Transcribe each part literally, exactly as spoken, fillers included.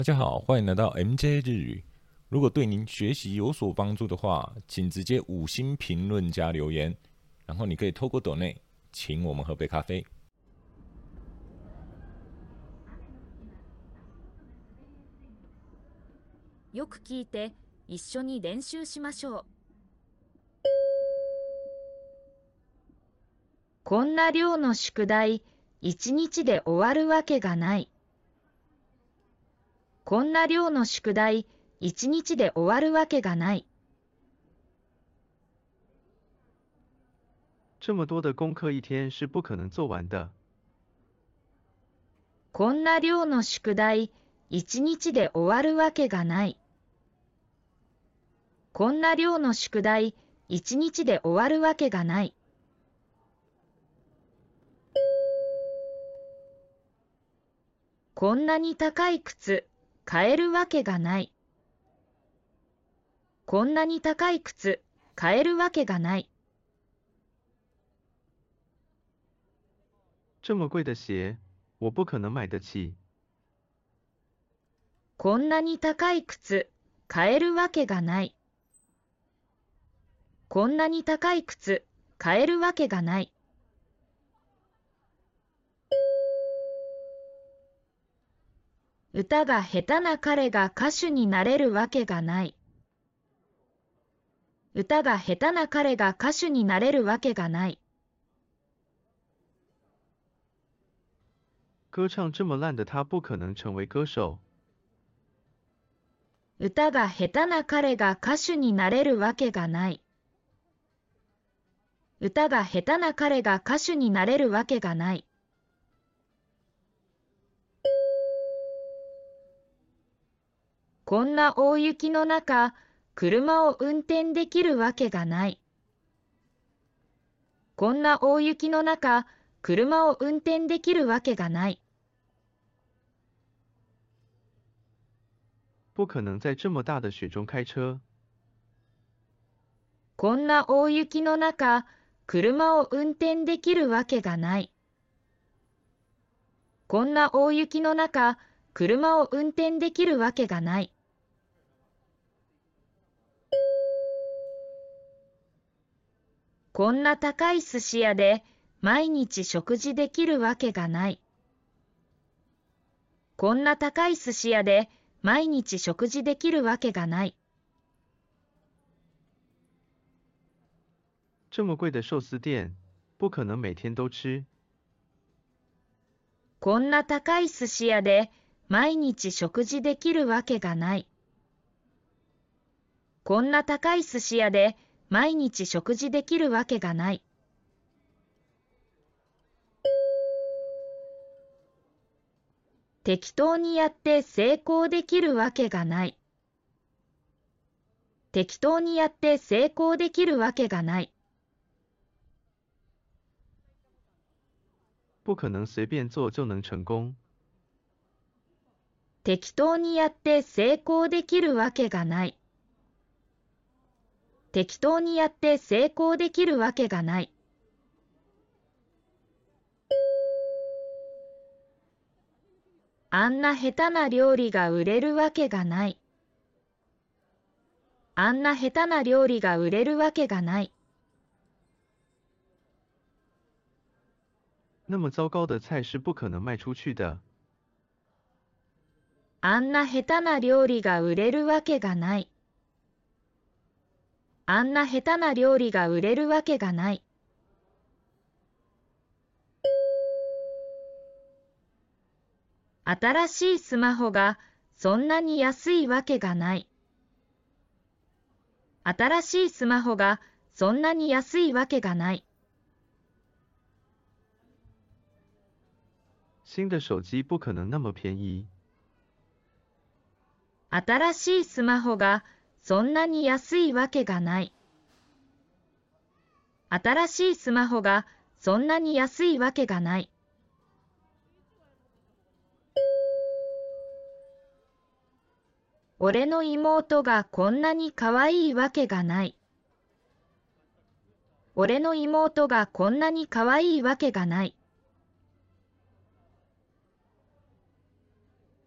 大家好，欢迎来到 M J 日语。如果对您学习有所帮助的话，请直接五星评论加留言，然后你可以透过斗内请我们喝杯咖啡。よく聞いて、一緒に練習しましょう。こんな量の宿題、一日で終わるわけがない。こんな量の宿題、一日で終わるわけがない。这么多的功课一天是不可能做完的。こんな量の宿題、一日で終わるわけがない。こんな量の宿題、一日で終わるわけがない。こんなに高い靴、買えるわけがない。こんなに高い靴、買えるわけがない。这么贵的鞋、我不可能买得起。こんなに高い靴、買えるわけがない。こんなに高い靴、買えるわけがない。歌が下手な彼が歌手になれるわけがない。歌が下手な彼が歌手になれるわけがない。歌唱这么烂的他不可能成为歌手。歌が下手な彼が歌手になれるわけがない。歌が下手な彼が歌手になれるわけがない。こんな大雪の中、車を運転できるわけがない。こんな大雪の中、車を運転できるわけがない。不可能在这么大的雪中开车。こんな大雪の中、車を運転できるわけがない。こんな大雪の中、車を運転できるわけがない。こんな高い寿司屋で毎日食事できるわけがない。こんな高い寿司屋で毎日食事できるわけがない。这么贵的寿司店、不可能每天都吃。こんな高い寿司屋で毎日食事できるわけがない。こんな高い寿司屋で毎日食事できるわけがない。適当にやって成功できるわけがない。適当にやって成功できるわけがない。不可能随便做就能成功。適当にやって成功できるわけがない。適当にやって成功できるわけがない。あんな下手な料理が売れるわけがない。あんな下手な料理が売れるわけがない。那么糟糕的菜是不可能卖出去的。あんな下手な料理が売れるわけがない。あんな下手な料理が売れるわけがない。新しいスマホがそんなに安いわけがない。新しいスマホがそんなに安いわけがない。新的手机不可能那么便宜。新しいスマホがそんなに安いわけがない。新しいスマホがそんなに安いわけがない。俺の妹がこんなにかわいいわけがない。俺の妹がこんなにかわいいわけがない。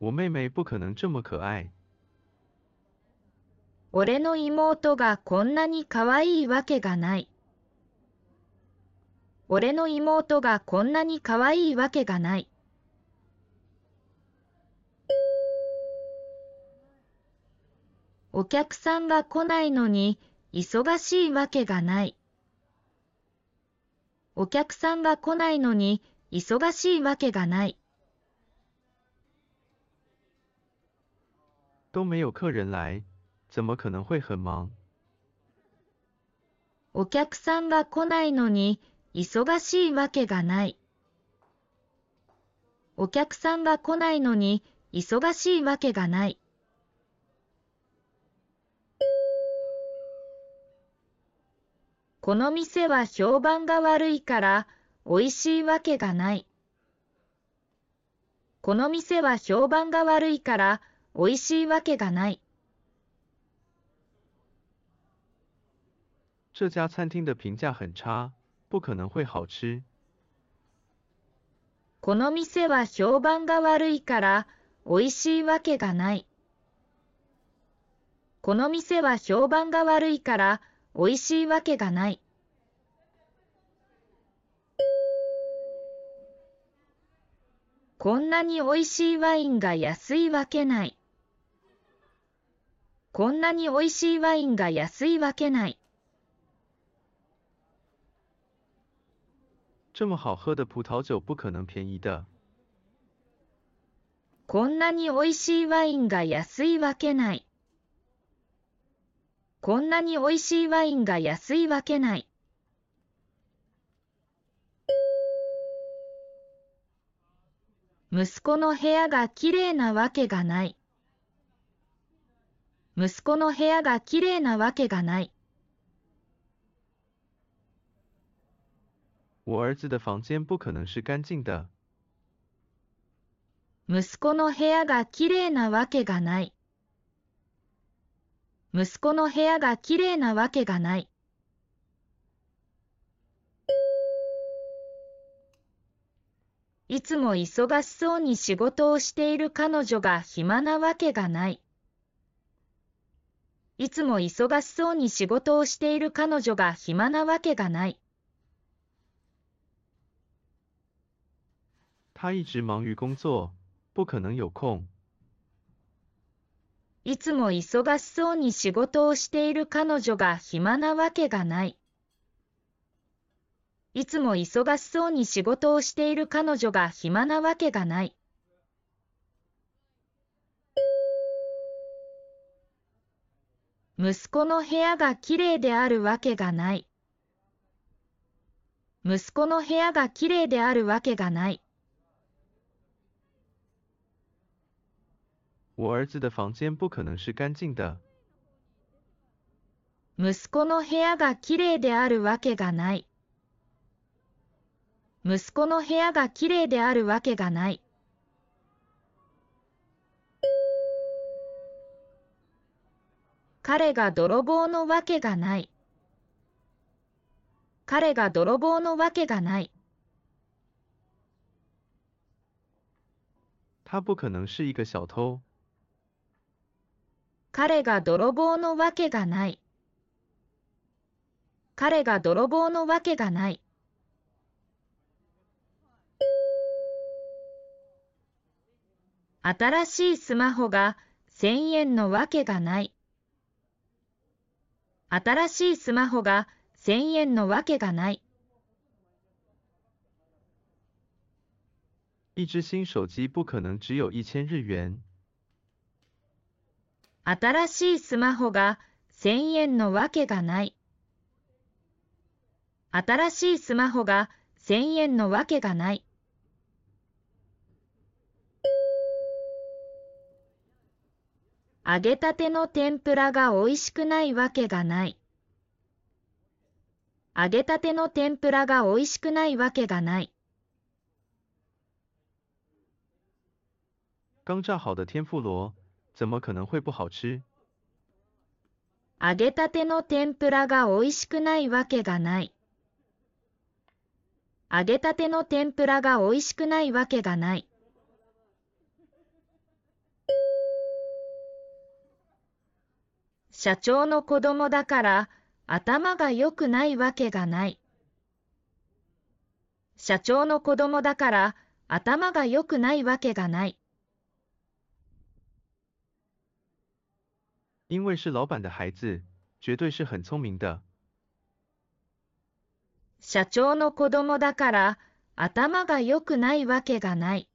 我妹妹不可能这么可爱。俺の妹がこんなに可愛いわけがない。俺の妹がこんなに可愛いわけがない。お客さんが来ないのに忙しいわけがない。お客さんが来ないのに忙しいわけがない。都没有客人来。怎么可能会很忙？お客さんが来ないのに忙しいわけがない。お客さんが来ないのに忙しいわけがない。この店は評判が悪いからおいしいわけがない。この店は評判が悪いからおいしいわけがない。这家餐厅的评价很差、不可能会好吃。この店は評判が悪いから、おいしいわけがない。この店は評判が悪いから、おいしいわけがない。こんなにおいしいワインが安いわけない。こんなにおいしいワインが安いわけない。这么好喝的葡萄酒不可能便宜的。こんなにおいしいワインが安いわけない。こんなにおいしいワインが安いわけない。息子の部屋がきれいなわけがない。息子の部屋がきれいなわけがない。我儿子的房间不可能是干净的。息子の部屋がきれいなわけがない。息子の部屋がきれいなわけがない。いつも忙しそうに仕事をしている彼女が暇なわけがない。いつも忙しそうに仕事をしている彼女が暇なわけがない。他一直忙于工作、不可能有空。いつも忙しそうに仕事をしている彼女が暇なわけがない。いつも忙しそうに仕事をしている彼女が暇なわけがない。息子の部屋がきれいであるわけがない。息子の部屋がきれいであるわけがない。我儿子的房间不可能是干净的。息子の部屋がきれいであるわけがない。息子の部屋がきれいであるわけがない。彼が泥棒のわけがない。彼が泥棒のわけがない。他不可能是一个小偷。彼が泥棒のわけがない。彼が泥棒のわけがない。新しいスマホがせんえんのわけがない。新しいスマホがせんえんのわけがない。一只新手機不可能只有いちまん日元。新しいスマホがせんえんのわけがない。新しいスマホがせんえんのわけがない。揚げたての天ぷらが美味しくないわけがない。揚げたての天ぷらが美味しくないわけがない。刚炸好的天婦羅怎么可能会不好吃？揚げたての天ぷらが美味しくないわけがない。揚げたての天ぷらが美味しくないわけがない。社長の子供だから頭が良くないわけがない。社長の子供だから頭が良くないわけがない。因为是老板的孩子、绝对是很聪明的。社長の子供だから頭が良くないわけがない。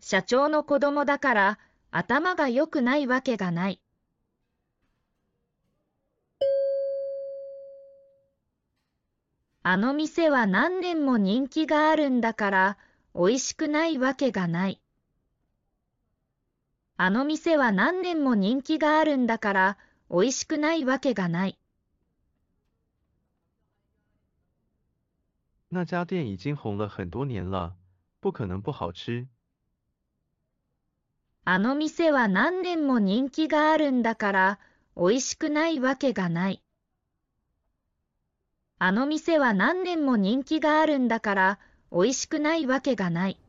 社長の子供だから頭が良くないわけがない。あの店は何年も人気があるんだから美味しくないわけがない。あの店は何年も人気があるんだから美味しくないわけがない。那家店已经红了很多年了，不可能不好吃。あの店は何年も人気があるんだから美味しくないわけがない。あの店は何年も人気があるんだから美味しくないわけがない。